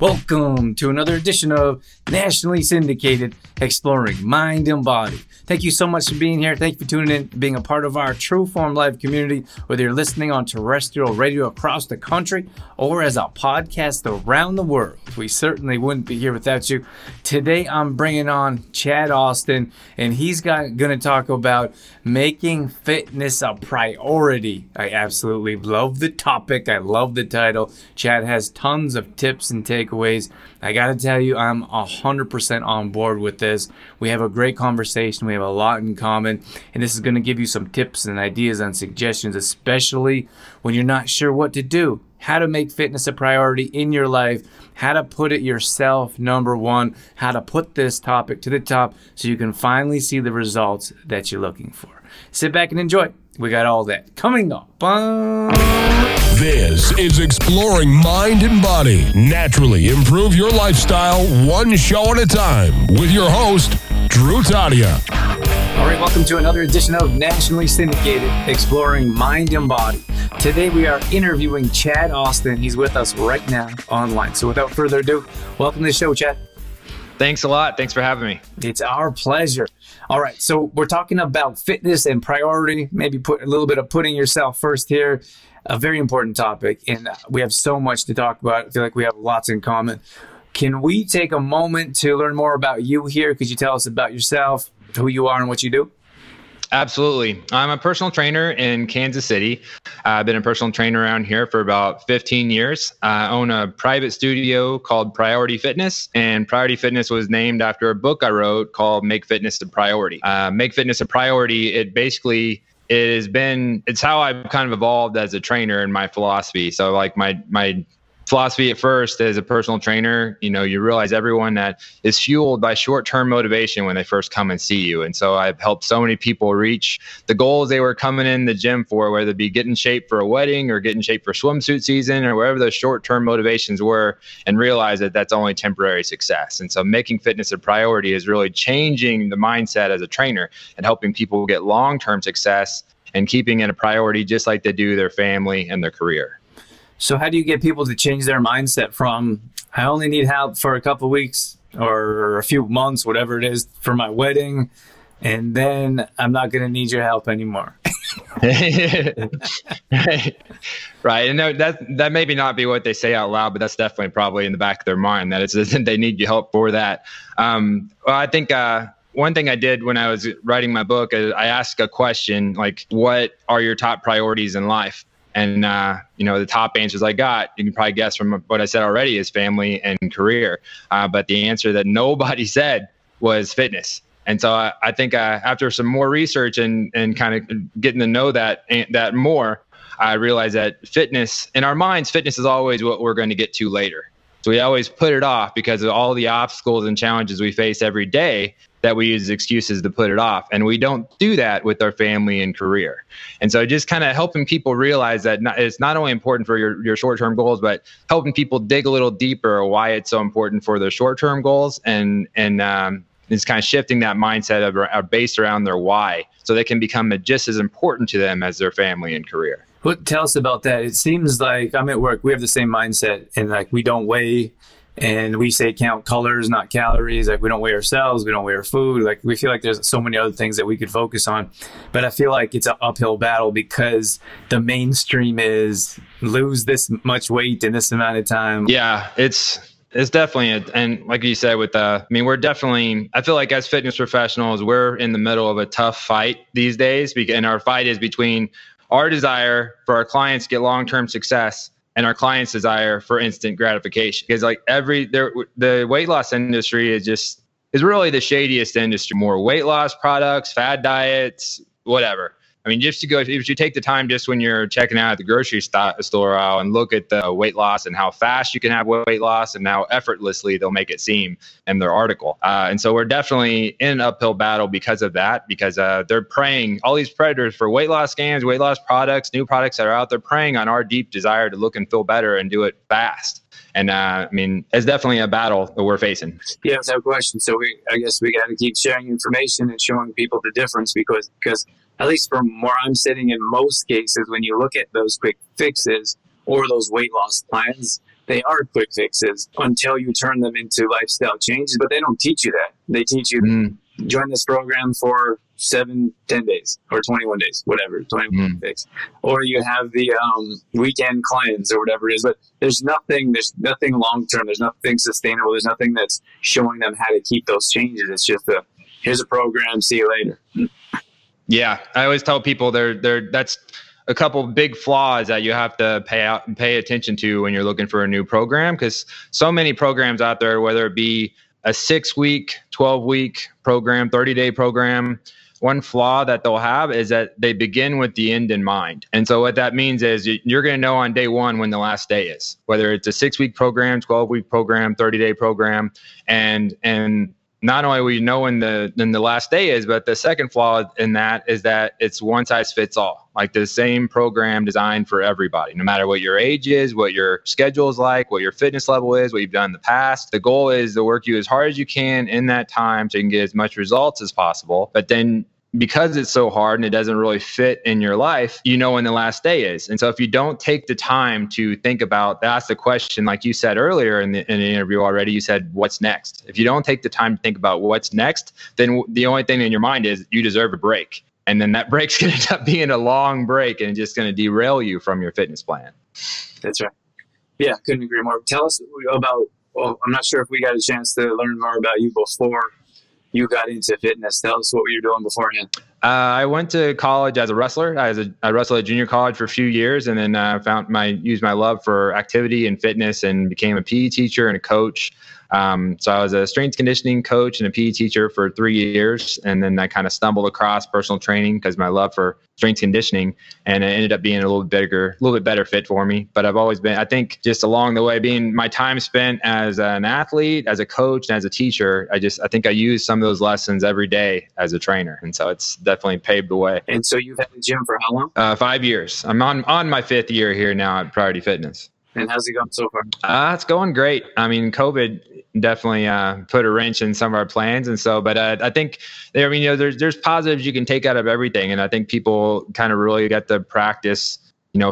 Welcome to another edition of nationally syndicated Exploring Mind and Body. Thank you so much for being here. Thank you for tuning in, being a part of our True Form Live community, whether you're listening on terrestrial radio across the country or as a podcast around the world. We certainly wouldn't be here without you. Today, I'm bringing on Chad Austin, and he's going to talk about making fitness a priority. I absolutely love the topic. I love the title. Chad has tons of tips and takeaways. I gotta tell you, I'm 100% on board with this. We have a great conversation. We have a lot in common, and this is going to give you some tips and ideas and suggestions, especially when you're not sure what to do, how to make fitness a priority in your life, how to put it yourself number one, how to put this topic to the top so you can finally see the results that you're looking for. Sit back and enjoy. We got all that coming up. This is Exploring Mind and Body. Naturally improve your lifestyle one show at a time with your host, Drew Taddeo. All right, welcome to another edition of nationally syndicated Exploring Mind and Body. Today we are interviewing Chad Austin. He's with us right now online. So without further ado, welcome to the show, Chad. Thanks a lot. Thanks for having me. It's our pleasure. All right. So we're talking about fitness and priority, maybe put a little bit of putting yourself first here. A very important topic. And we have so much to talk about. I feel like we have lots in common. Can we take a moment to learn more about you here? Could you tell us about yourself, who you are and what you do? Absolutely. I'm a personal trainer in Kansas City. I've been a personal trainer around here for about 15 years. I own a private studio called Priority Fitness, and Priority Fitness was named after a book I wrote called Make Fitness a Priority. Make Fitness a Priority, it's how I've kind of evolved as a trainer in my philosophy. So like my philosophy at first as a personal trainer, you realize everyone that is fueled by short-term motivation when they first come and see you. And so I've helped so many people reach the goals they were coming in the gym for, whether it be get in shape for a wedding or get in shape for swimsuit season or wherever those short-term motivations were, and realize that that's only temporary success. And so making fitness a priority is really changing the mindset as a trainer and helping people get long-term success and keeping it a priority just like they do their family and their career. So how do you get people to change their mindset from, I only need help for a couple of weeks or a few months, whatever it is, for my wedding, and then I'm not going to need your help anymore? Right. And that maybe not be what they say out loud, but that's definitely probably in the back of their mind that it's they need your help for that. Well, I think one thing I did when I was writing my book is I asked a question like, what are your top priorities in life? And, the top answers I got, you can probably guess from what I said already, is family and career. But the answer that nobody said was fitness. And so I think after some more research and kind of getting to know that more, I realized that fitness, in our minds, fitness is always what we're going to get to later. So we always put it off because of all the obstacles and challenges we face every day that we use excuses to put it off. And we don't do that with our family and career. And so just kind of helping people realize that it's not only important for your short-term goals, but helping people dig a little deeper why it's so important for their short-term goals and it's kind of shifting that mindset of based around their why so they can become just as important to them as their family and career. Tell us about that. It seems like I'm at work. We have the same mindset and like we don't weigh. And we say count colors, not calories. Like we don't weigh ourselves, we don't weigh our food. Like we feel like there's so many other things that we could focus on. But I feel like it's an uphill battle because the mainstream is lose this much weight in this amount of time. Yeah, it's definitely, and like you said, I feel like as fitness professionals, we're in the middle of a tough fight these days. And our fight is between our desire for our clients to get long-term success and our clients' desire for instant gratification. Because like the weight loss industry is really the shadiest industry. More weight loss products, fad diets, whatever. I mean, just to go, if you take the time just when you're checking out at the grocery store aisle and look at the weight loss and how fast you can have weight loss and how effortlessly they'll make it seem in their article. And so we're definitely in an uphill battle because of that, because they're preying, all these predators for weight loss scams, weight loss products, new products that are out there preying on our deep desire to look and feel better and do it fast. And I mean, it's definitely a battle that we're facing. Yeah, no question. So I guess we got to keep sharing information and showing people the difference because at least from where I'm sitting, in most cases, when you look at those quick fixes or those weight loss plans, they are quick fixes until you turn them into lifestyle changes, but they don't teach you that. They teach you, join this program for 7, 10 days or 21 days, whatever, 21 days, or you have the weekend clients or whatever it is, but there's nothing long-term, there's nothing sustainable, there's nothing that's showing them how to keep those changes. It's just here's a program, see you later. Yeah, I always tell people that's a couple big flaws that you have to pay attention to when you're looking for a new program, because so many programs out there, whether it be a 6-week, 12-week program, 30-day program, one flaw that they'll have is that they begin with the end in mind. And so what that means is you're going to know on day one when the last day is, whether it's a 6-week program, 12-week program, 30-day program, and not only will you know when the last day is, but the second flaw in that is that it's one size fits all, like the same program designed for everybody, no matter what your age is, what your schedule is like, what your fitness level is, what you've done in the past. The goal is to work you as hard as you can in that time so you can get as much results as possible. But then because it's so hard and it doesn't really fit in your life, you know when the last day is. And so if you don't take the time to think about, that's the question, like you said earlier in the interview already, you said, what's next? If you don't take the time to think about what's next, then the only thing in your mind is you deserve a break. And then that break's going to end up being a long break and just going to derail you from your fitness plan. That's right. Yeah, couldn't agree more. Tell us about, well, I'm not sure if we got a chance to learn more about you before you got into fitness. Tell us what you were doing beforehand. I went to college as a wrestler. I wrestled at junior college for a few years, and then used my love for activity and fitness and became a PE teacher and a coach. So I was a strength conditioning coach and a PE teacher for 3 years. And then I kind of stumbled across personal training because my love for strength conditioning, and it ended up being a little bit better fit for me. But I've always been, I think just along the way, being my time spent as an athlete, as a coach, and as a teacher, I think I use some of those lessons every day as a trainer. And so it's definitely paved the way. And so you've had the gym for how long? 5 years. I'm on my 5th year here now at Priority Fitness. And how's it going so far? It's going great. I mean, COVID definitely put a wrench in some of our plans, and so. But I think, there's positives you can take out of everything, and I think people kind of really got to practice,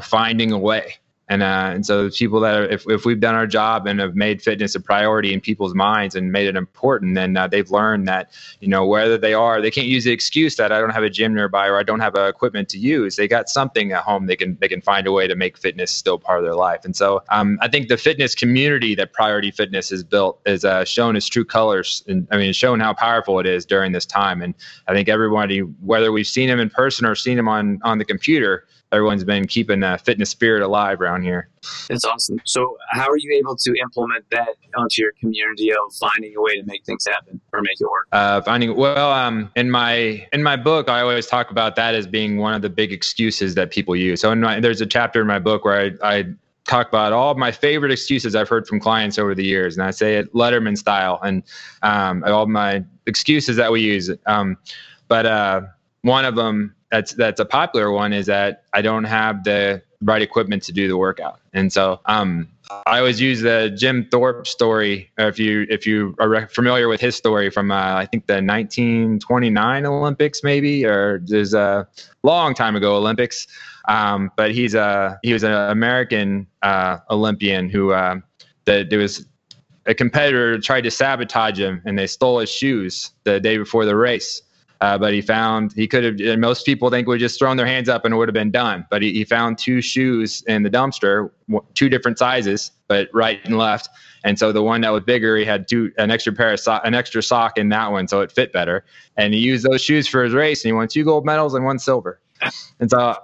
finding a way. And so people that are, if we've done our job and have made fitness a priority in people's minds and made it important, then they've learned that, whether they can't use the excuse that I don't have a gym nearby or I don't have equipment to use. They got something at home. They can find a way to make fitness still part of their life. And so I think the fitness community that Priority Fitness has built is shown its true colors. And I mean, it's shown how powerful it is during this time. And I think everybody, whether we've seen them in person or seen them on the computer, everyone's been keeping the fitness spirit alive around here. That's awesome. So how are you able to implement that onto your community of finding a way to make things happen or make it work? In my book, I always talk about that as being one of the big excuses that people use. So there's a chapter in my book where I talk about all of my favorite excuses I've heard from clients over the years. And I say it Letterman style, and all my excuses that we use. But one of them that's a popular one is that I don't have the right equipment to do the workout. And so I always use the Jim Thorpe story. If you are familiar with his story from I think the 1929 Olympics, maybe, or there's a long time ago Olympics. But he was an American Olympian who there was a competitor tried to sabotage him, and they stole his shoes the day before the race. But he found, he could have, and most people think would have just thrown their hands up and it would have been done. But he found 2 shoes in the dumpster, 2 different sizes, but right and left. And so the one that was bigger, he had an extra sock in that one, so it fit better. And he used those shoes for his race, and he won 2 gold medals and 1 silver. And so,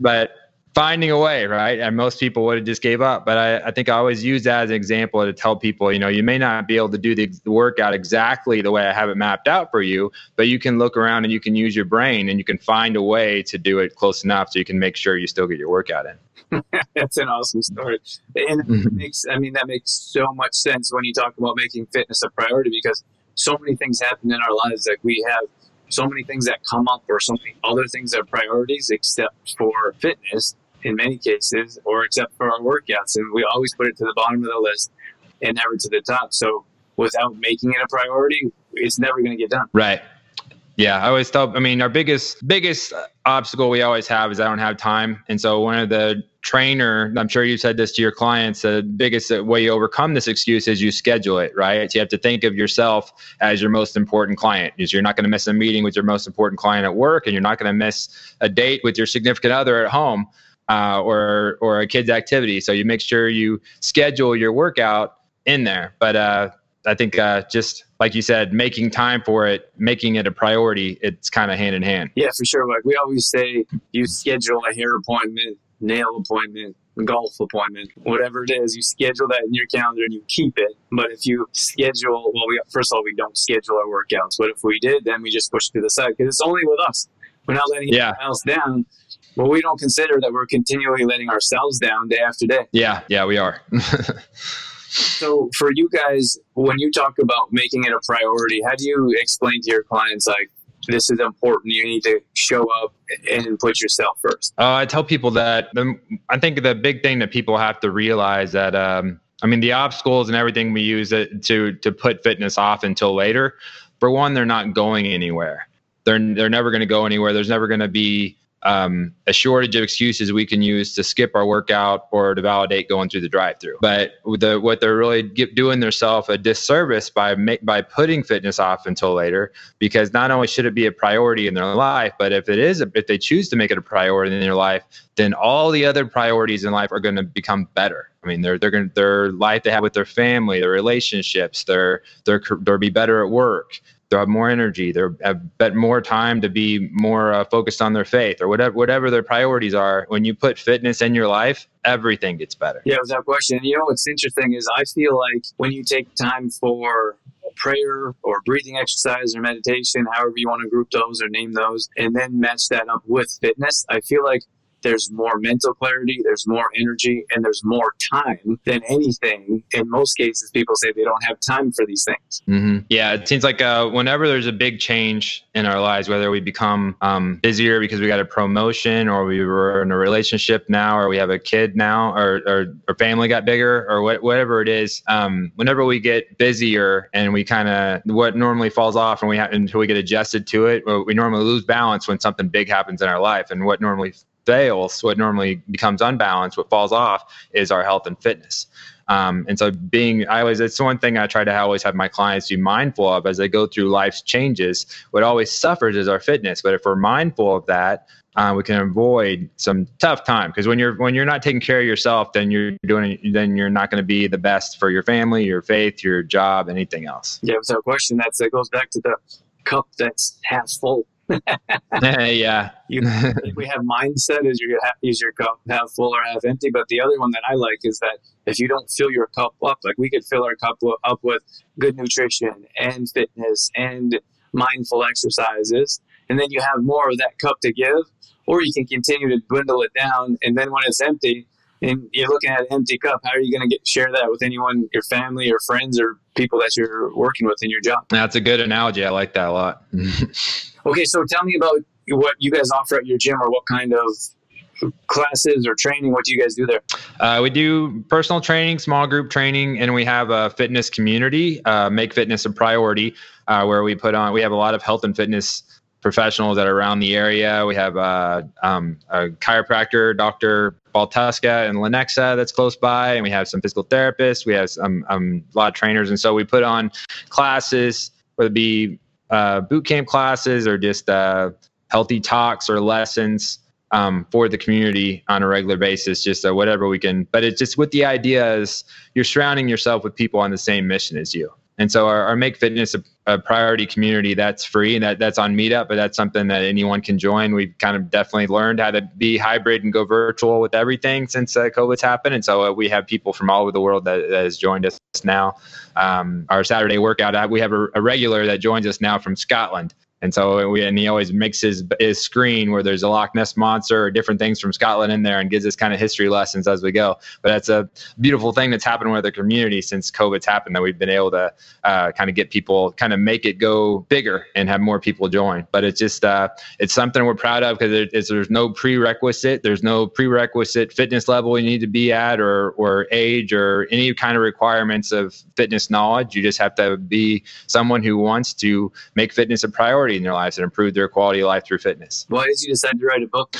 but finding a way, right? And most people would have just gave up. But I think I always use that as an example to tell people, you know, you may not be able to do the workout exactly the way I have it mapped out for you, but you can look around and you can use your brain and you can find a way to do it close enough so you can make sure you still get your workout in. That's an awesome story. And it makes, I mean, that makes so much sense when you talk about making fitness a priority, because so many things happen in our lives that we have so many things that come up or so many other things that are priorities except for fitness in many cases, or except for our workouts. And we always put it to the bottom of the list and never to the top. So without making it a priority, it's never going to get done. Right. Yeah. I always thought, I mean, our biggest obstacle we always have is I don't have time. And so one of the trainer, I'm sure you've said this to your clients, the biggest way you overcome this excuse is you schedule it, right? You have to think of yourself as your most important client. You're not going to miss a meeting with your most important client at work, and you're not going to miss a date with your significant other at home. Or a kid's activity. So you make sure you schedule your workout in there. But I think just like you said, making time for it, making it a priority, it's kind of hand in hand. Yeah, for sure. Like we always say, you schedule a hair appointment, nail appointment, golf appointment, whatever it is, you schedule that in your calendar and you keep it. But if you schedule, well, first of all, we don't schedule our workouts. But if we did, then we just push it to the side because it's only with us. We're not letting anyone else down. Well, we don't consider that we're continually letting ourselves down day after day. Yeah, we are. So for you guys, when you talk about making it a priority, how do you explain to your clients, like, this is important, you need to show up and put yourself first? I tell people that I think the big thing that people have to realize that, I mean, the obstacles and everything we use to put fitness off until later, for one, they're not going anywhere. They're never going to go anywhere. There's never going to be a shortage of excuses we can use to skip our workout or to validate going through the drive-through. But what they're really doing themselves a disservice by putting fitness off until later, because not only should it be a priority in their life, but if they choose to make it a priority in their life, then all the other priorities in life are going to become better. I mean, their life they have with their family, their relationships, they'll be better at work. They'll have more energy. They'll have more time to be more focused on their faith or whatever their priorities are. When you put fitness in your life, everything gets better. Yeah, without question. You know, what's interesting is I feel like when you take time for prayer or breathing exercise or meditation, however you want to group those or name those, and then match that up with fitness, I feel like there's more mental clarity, there's more energy, and there's more time than anything. In most cases, people say they don't have time for these things. Mm-hmm. Yeah, it seems like whenever there's a big change in our lives, whether we become busier because we got a promotion, or we were in a relationship now, or we have a kid now, or our family got bigger, or whatever it is, whenever we get busier and we kind of, what normally falls off and until we get adjusted to it, we normally lose balance when something big happens in our life. And what normally fails, what normally becomes unbalanced, what falls off is our health and fitness. And so it's one thing I try to always have my clients be mindful of as they go through life's changes. What always suffers is our fitness. But if we're mindful of that, we can avoid some tough time, because when you're not taking care of yourself, then you're not going to be the best for your family, your faith, your job, anything else. Yeah, without question, that goes back to the cup that's half full. Yeah. If we have mindset, is your cup half full or half empty? But the other one that I like is that if you don't fill your cup up, like we could fill our cup up with good nutrition and fitness and mindful exercises, and then you have more of that cup to give, or you can continue to dwindle it down. And then when it's empty and you're looking at an empty cup, how are you going to share that with anyone, your family or friends or people that you're working with in your job? That's a good analogy. I like that a lot. Okay, so tell me about what you guys offer at your gym, or what kind of classes or training, what do you guys do there? We do personal training, small group training, and we have a fitness community, Make Fitness a Priority, where we have a lot of health and fitness professionals that are around the area. We have a chiropractor, Dr. Baltuska and Lenexa, that's close by, and we have some physical therapists. We have a lot of trainers, and so we put on classes, whether it be boot camp classes or just healthy talks or lessons for the community on a regular basis, just whatever we can. But it's just with the idea is you're surrounding yourself with people on the same mission as you. And so our Make Fitness a Priority community, that's free, and that's on Meetup, but that's something that anyone can join. We've kind of definitely learned how to be hybrid and go virtual with everything since COVID's happened. And so we have people from all over the world that has joined us now. Our Saturday workout, we have a regular that joins us now from Scotland. And so he always makes his screen where there's a Loch Ness Monster or different things from Scotland in there, and gives us kind of history lessons as we go. But that's a beautiful thing that's happened with the community since COVID's happened, that we've been able to kind of get people, kind of make it go bigger and have more people join. But it's just, it's something we're proud of, because there's no prerequisite. There's no prerequisite fitness level you need to be at or age or any kind of requirements of fitness knowledge. You just have to be someone who wants to make fitness a priority in their lives and improve their quality of life through fitness. Why did you decide to write a book?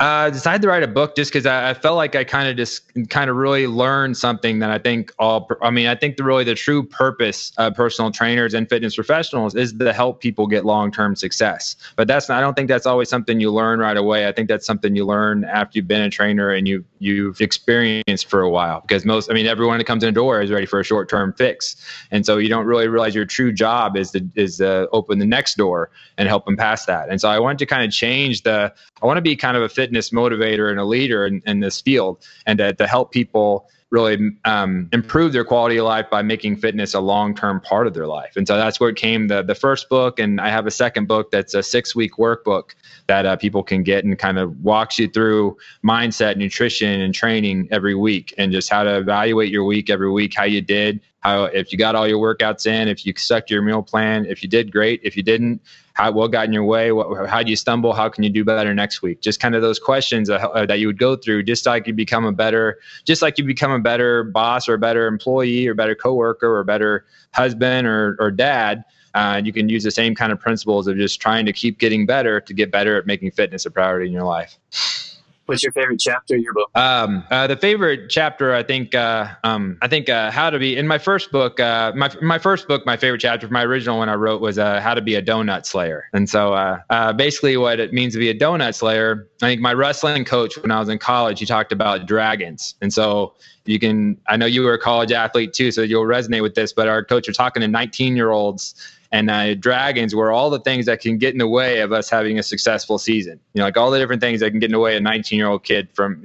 Decided to write a book just because I felt like I kind of really learned something that I think the true purpose of personal trainers and fitness professionals is to help people get long-term success. But I don't think that's always something you learn right away. I think that's something you learn after you've been a trainer and you've experienced for a while, because everyone that comes in the door is ready for a short-term fix. And so you don't really realize your true job is to open the next door and help them past that. And so I wanted to kind of change I want to be kind of a fitness motivator and a leader in this field, and to help people really improve their quality of life by making fitness a long-term part of their life. And so that's where it came, the first book. And I have a second book that's a 6-week workbook that people can get, and kind of walks you through mindset, nutrition, and training every week, and just how to evaluate your week every week, how you did, how, if you got all your workouts in, if you stuck to your meal plan, if you did great, if you didn't, what got in your way, how do you stumble, how can you do better next week? Just kind of those questions that you would go through, just like you become a better boss or a better employee or better coworker or better husband or dad. You can use the same kind of principles of just trying to keep getting better to get better at making fitness a priority in your life. What's your favorite chapter in your book? The favorite chapter, I think how to be. In my first book, my favorite chapter, my original one I wrote was how to be a donut slayer. And so basically what it means to be a donut slayer, I think my wrestling coach when I was in college, he talked about dragons. And so I know you were a college athlete too, so you'll resonate with this, but our coach was talking to 19-year-olds. And dragons were all the things that can get in the way of us having a successful season. Like all the different things that can get in the way of a 19-year-old kid from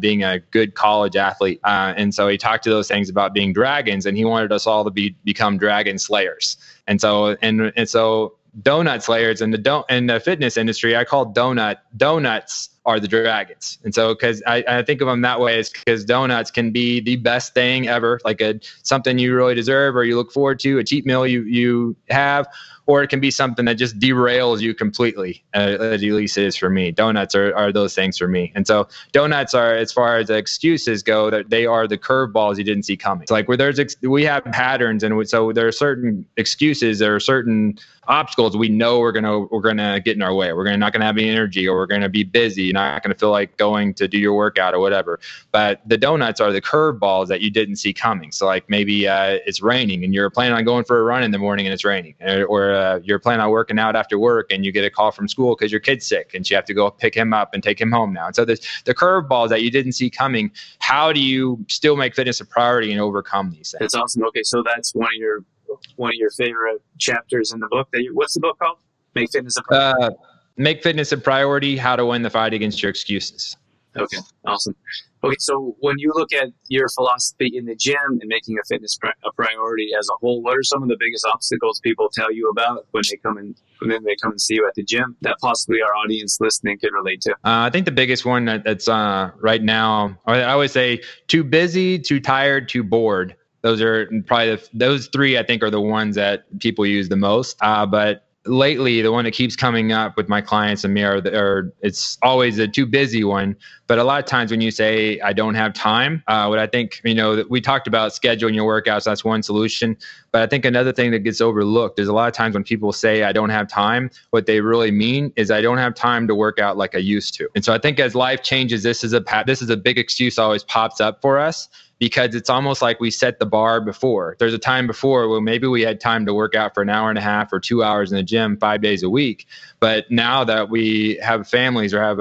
being a good college athlete. And so he talked to those things about being dragons, and he wanted us all to become dragon slayers. And so donut slayers in the fitness industry, I call donuts are the dragons. And so, because I think of them that way, is because donuts can be the best thing ever, like something you really deserve or you look forward to, a cheat meal you have, or it can be something that just derails you completely, at least it is for me. Donuts are those things for me. And so donuts are, as far as excuses go, that they are the curveballs you didn't see coming. It's like we have patterns, and so there are certain excuses, there are certain obstacles we know we're gonna get in our way. We're not gonna have any energy, or we're gonna be busy, you're not gonna feel like going to do your workout or whatever. But the donuts are the curveballs that you didn't see coming. So like maybe it's raining and you're planning on going for a run in the morning and it's raining, or you're planning on working out after work and you get a call from school because your kid's sick and you have to go pick him up and take him home now. And so the curveballs that you didn't see coming, how do you still make fitness a priority and overcome these things? That's awesome. Okay, so that's one of your favorite chapters in the book. What's the book called? Make Fitness a Priority. Make Fitness a Priority, How to Win the Fight Against Your Excuses. Okay, awesome. Okay, so when you look at your philosophy in the gym and making a fitness a priority as a whole, what are some of the biggest obstacles people tell you about when they come and see you at the gym that possibly our audience listening could relate to? I think the biggest one that's right now, I always say too busy, too tired, too bored. Those are probably those three I think are the ones that people use the most. But lately, the one that keeps coming up with my clients and me are it's always a too busy one. But a lot of times when you say, I don't have time, what I think, that we talked about scheduling your workouts, that's one solution. But I think another thing that gets overlooked is a lot of times when people say, I don't have time, what they really mean is I don't have time to work out like I used to. And so I think as life changes, this is a big excuse always pops up for us. because it's almost like we set the bar before. There's a time before where maybe we had time to work out for an hour and a half or 2 hours in the gym 5 days a week. But now that we have families or have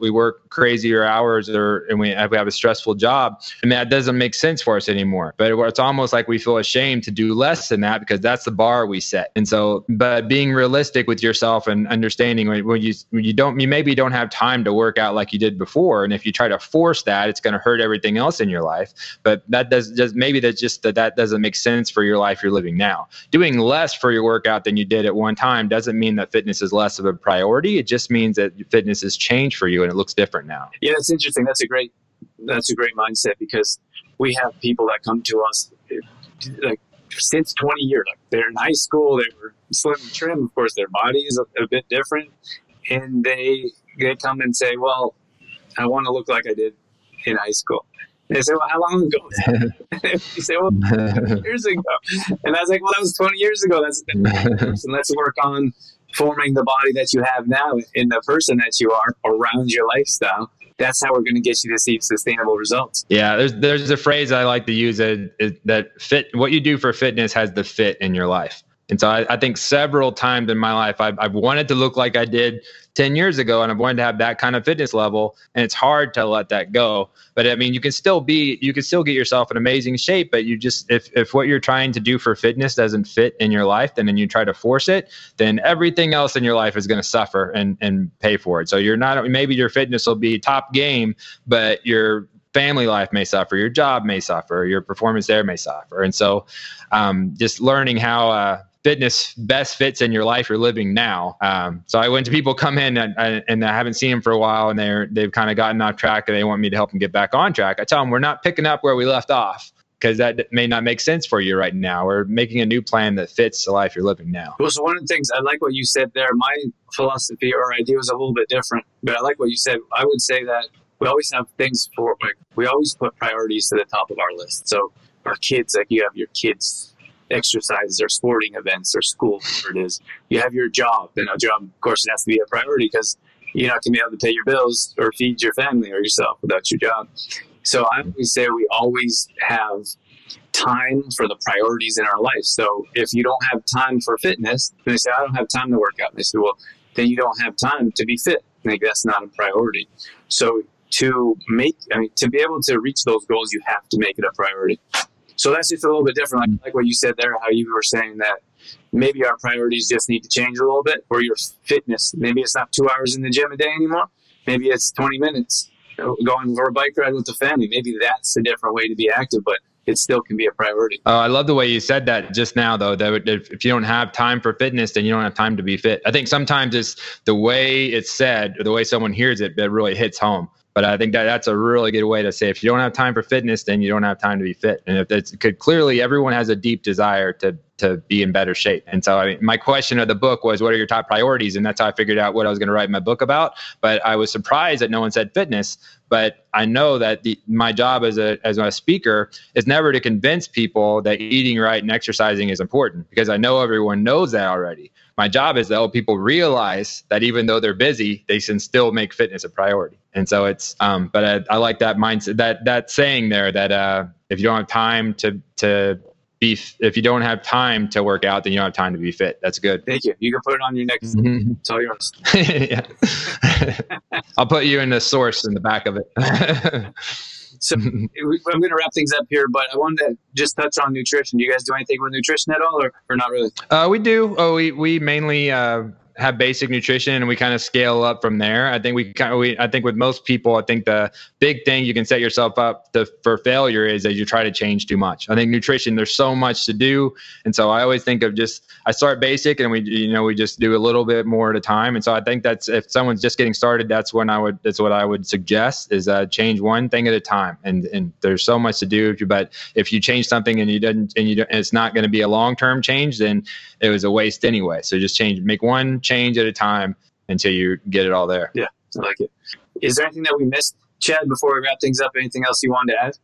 we work crazier hours and we have a stressful job, and that doesn't make sense for us anymore. But it's almost like we feel ashamed to do less than that because that's the bar we set. And so, but being realistic with yourself and understanding when you maybe don't have time to work out like you did before. And if you try to force that, it's going to hurt everything else in your life. But that doesn't make sense for your life you're living now. Doing less for your workout than you did at one time doesn't mean that fitness is less of a priority. It just means that fitness has changed for you and it looks different now. Yeah, that's interesting. That's a great mindset, because we have people that come to us like since 20 years. Like they're in high school, they were slim and trim. Of course, their body is a bit different, and they come and say, "Well, I want to look like I did in high school." They say, "Well, how long ago was that?" You say, "Well, 20 years ago." And I was like, "Well, that was 20 years ago. That's a different person. Let's work on forming the body that you have now in the person that you are around your lifestyle. That's how we're going to get you to see sustainable results." Yeah, there's a phrase I like to use that fit what you do for fitness has the fit in your life. And so I think several times in my life, I've wanted to look like I did 10 years ago, and I've wanted to have that kind of fitness level, and it's hard to let that go. But I mean, you can still get yourself in amazing shape, but you just, if what you're trying to do for fitness doesn't fit in your life, then you try to force it, then everything else in your life is going to suffer and pay for it. So maybe your fitness will be top game, but your family life may suffer, your job may suffer, your performance there may suffer. And so just learning how, fitness best fits in your life you're living now. So I went to people come in and I haven't seen them for a while, and they've kind of gotten off track and they want me to help them get back on track. I tell them we're not picking up where we left off, because that may not make sense for you right now. We're making a new plan that fits the life you're living now. Well, so one of the things, I like what you said there. My philosophy or idea was a little bit different, but I like what you said. I would say that we always have things we always put priorities to the top of our list. So our kids, like you have your kids' exercises or sporting events or school, whatever it is. You have your job, and a job, of course, it has to be a priority because you're not going to be able to pay your bills or feed your family or yourself without your job. So I always say we always have time for the priorities in our life. So if you don't have time for fitness, then they say, "I don't have time to work out." And they say, "Well, then you don't have time to be fit." Like, that's not a priority. So to be able to reach those goals, you have to make it a priority. So that's just a little bit different. Like what you said there, how you were saying that maybe our priorities just need to change a little bit, or your fitness. Maybe it's not 2 hours in the gym a day anymore. Maybe it's 20 minutes going for a bike ride with the family. Maybe that's a different way to be active, but it still can be a priority. Oh, I love the way you said that just now, though, that if you don't have time for fitness, then you don't have time to be fit. I think sometimes it's the way it's said or the way someone hears it that really hits home. But I think that's a really good way to say, if you don't have time for fitness, then you don't have time to be fit. And clearly everyone has a deep desire to be in better shape. And so my question of the book was, what are your top priorities? And that's how I figured out what I was going to write my book about. But I was surprised that no one said fitness. But I know that my job as a speaker is never to convince people that eating right and exercising is important, because I know everyone knows that already. My job is to help people realize that even though they're busy, they can still make fitness a priority. And so it's, but I like that mindset, that saying there, that if you don't have time if you don't have time to work out, then you don't have time to be fit. That's good. Thank you. You can put it on your next. Mm-hmm. It's all yours. I'll put you in the source in the back of it. So I'm going to wrap things up here, but I wanted to just touch on nutrition. Do you guys do anything with nutrition at all, or not really? We do. We mainly have basic nutrition, and we kind of scale up from there. I think with most people, I think the big thing you can set yourself up for failure is that you try to change too much. I think nutrition, there's so much to do. And so I always think of I start basic, and we just do a little bit more at a time. And so I think that's, if someone's just getting started, that's what I would suggest is change one thing at a time. And there's so much to do, but if you change something and it's not going to be a long-term change, then it was a waste anyway. So just make one change at a time until you get it all there. Yeah, I like it. Is there anything that we missed, Chad, before we wrap things up? Anything else you wanted to add?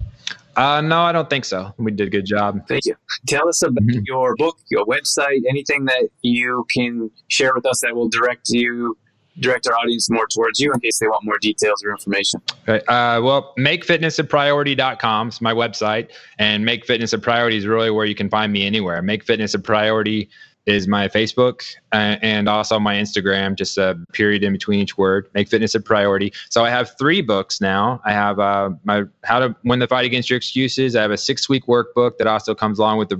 No, I don't think so. We did a good job. Thank you. Tell us about your book, your website, anything that you can share with us that will direct you direct our audience more towards you in case they want more details or information? Right. Well, makefitnessapriority.com is my website, and Make Fitness a Priority is really where you can find me anywhere. Make Fitness a Priority is my Facebook and also my Instagram, just a period in between each word. Make Fitness a Priority. So I have 3 books now. I have my How to Win the Fight Against Your Excuses. I have a 6-week workbook that also comes along with the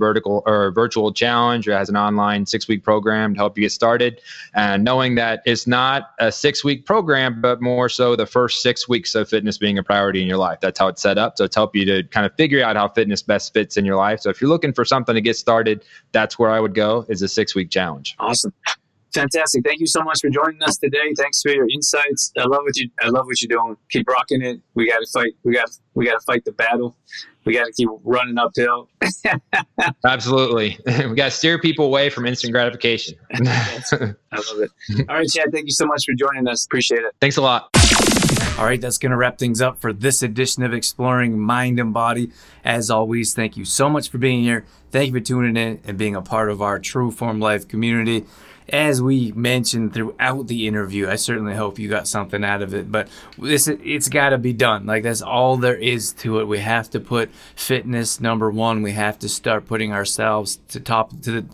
virtual challenge. It has an online 6-week program to help you get started. And knowing that it's not a 6-week program, but more so the first 6 weeks of fitness being a priority in your life. That's how it's set up. So it's help you to kind of figure out how fitness best fits in your life. So if you're looking for something to get started, that's where I would go, is a 6-week challenge. Awesome. Fantastic. Thank you so much for joining us today. Thanks for your insights. I love what you're doing. Keep rocking it. We got to fight. We got to fight the battle. We got to keep running uphill. Absolutely. We got to steer people away from instant gratification. I love it. All right, Chad, thank you so much for joining us. Appreciate it. Thanks a lot. All right, that's going to wrap things up for this edition of Exploring Mind and Body. As always, thank you so much for being here. Thank you for tuning in and being a part of our True Form Live community. As we mentioned throughout the interview, I certainly hope you got something out of it, but it's got to be done. Like, that's all there is to it. We have to put fitness number one. We have to start putting ourselves to the top of the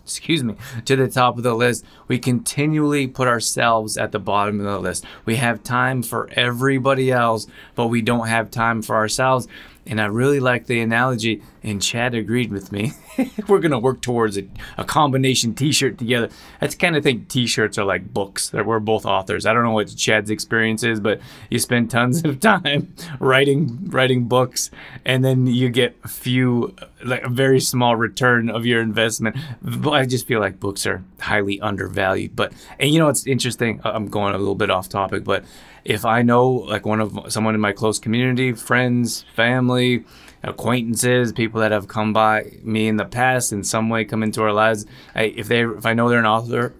list. We continually put ourselves at the bottom of the list. We have time for everybody else, but we don't have time for ourselves. And I really like the analogy, and Chad agreed with me. We're going to work towards a combination T-shirt together. I kind of think T-shirts are like books. We're both authors. I don't know what Chad's experience is, but you spend tons of time writing books, and then you get a very small return of your investment. I just feel like books are highly undervalued. But, and you know, it's interesting. I'm going a little bit off topic, but if I know like someone in my close community, friends, family, acquaintances, people that have come by me in the past in some way, come into our lives, if I know they're an author,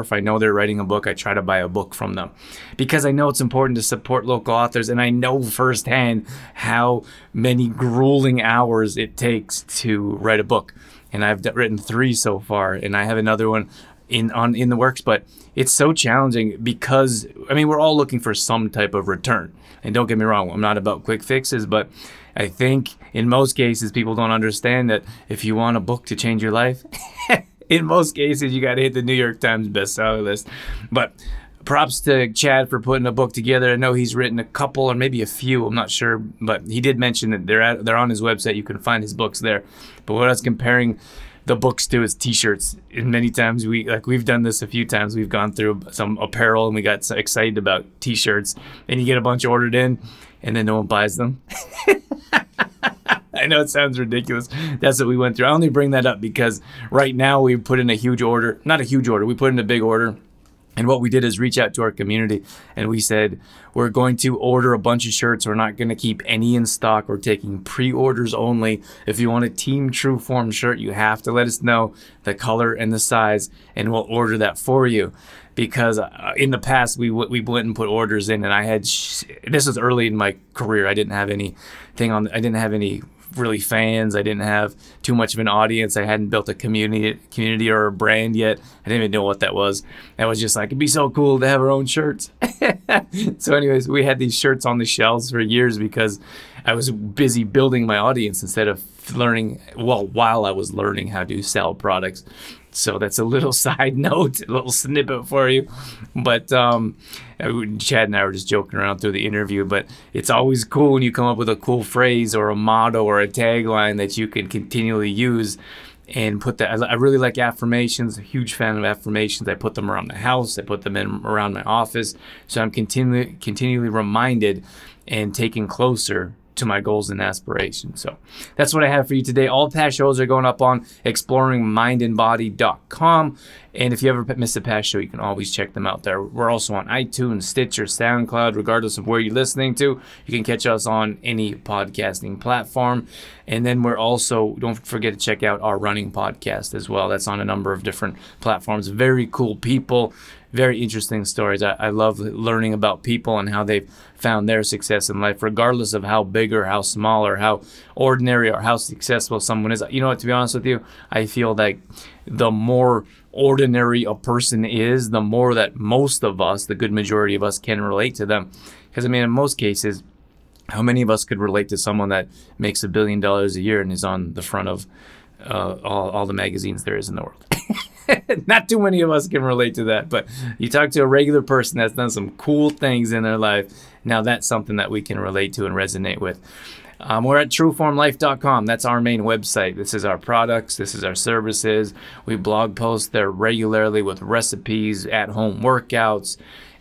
if I know they're writing a book, I try to buy a book from them, because I know it's important to support local authors, and I know firsthand how many grueling hours it takes to write a book. And I've written 3 so far, and I have another one in the works, but it's so challenging because, I mean, we're all looking for some type of return. And don't get me wrong, I'm not about quick fixes, but I think in most cases, people don't understand that if you want a book to change your life, in most cases, you got to hit the New York Times bestseller list. But props to Chad for putting a book together. I know he's written a couple or maybe a few, I'm not sure, but he did mention that they're on his website. You can find his books there. But what I was comparing the books do is T-shirts, and many times we've done this a few times. We've gone through some apparel, and we got so excited about T-shirts, and you get a bunch ordered in, and then no one buys them. I know it sounds ridiculous. That's what we went through. I only bring that up because right now we put in we put in a big order. And what we did is reach out to our community, and we said, we're going to order a bunch of shirts. We're not going to keep any in stock. We're taking pre-orders only. If you want a Team True Form shirt, you have to let us know the color and the size, and we'll order that for you. Because in the past, we went and put orders in, and I had this was early in my career. I didn't have I didn't have any really fans. I didn't have too much of an audience. I hadn't built a community or a brand yet. I didn't even know what that was. I was just like, it'd be so cool to have our own shirts. So anyways, we had these shirts on the shelves for years because I was busy building my audience instead of while I was learning how to sell products. So that's a little side note, a little snippet for you. But Chad and I were just joking around through the interview, but it's always cool when you come up with a cool phrase or a motto or a tagline that you can continually use and put that. I really like affirmations, a huge fan of affirmations. I put them around the house. I put them around my office. So I'm continually reminded and taken closer to my goals and aspirations. So that's what I have for you today. All past shows are going up on exploringmindandbody.com. And if you ever missed a past show, you can always check them out there. We're also on iTunes, Stitcher, SoundCloud, regardless of where you're listening to. You can catch us on any podcasting platform. And then we're also, don't forget to check out our running podcast as well. That's on a number of different platforms. Very cool people, very interesting stories. I love learning about people and how they've found their success in life, regardless of how big or how small or how ordinary or how successful someone is. You know what, to be honest with you, I feel like the more ordinary a person is, the more that most of us, the good majority of us, can relate to them. Because, I mean, in most cases, how many of us could relate to someone that makes $1 billion a year and is on the front of all the magazines there is in the world? Not too many of us can relate to that, but you talk to a regular person that's done some cool things in their life. Now that's something that we can relate to and resonate with. We're at trueformlife.com. That's our main website. This is our products. This is our services. We blog post there regularly with recipes, at-home workouts,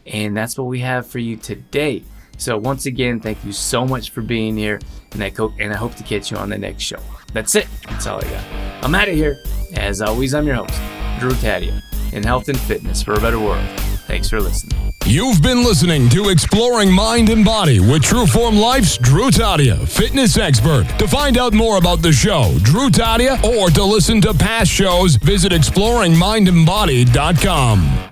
and that's what we have for you today. So once again, thank you so much for being here, and I hope to catch you on the next show. That's it. That's all I got. I'm out of here. As always, I'm your host, Drew Taddeo, in health and fitness for a better world. Thanks for listening. You've been listening to Exploring Mind and Body with True Form Life's Drew Taddeo, fitness expert. To find out more about the show, Drew Taddeo, or to listen to past shows, visit exploringmindandbody.com.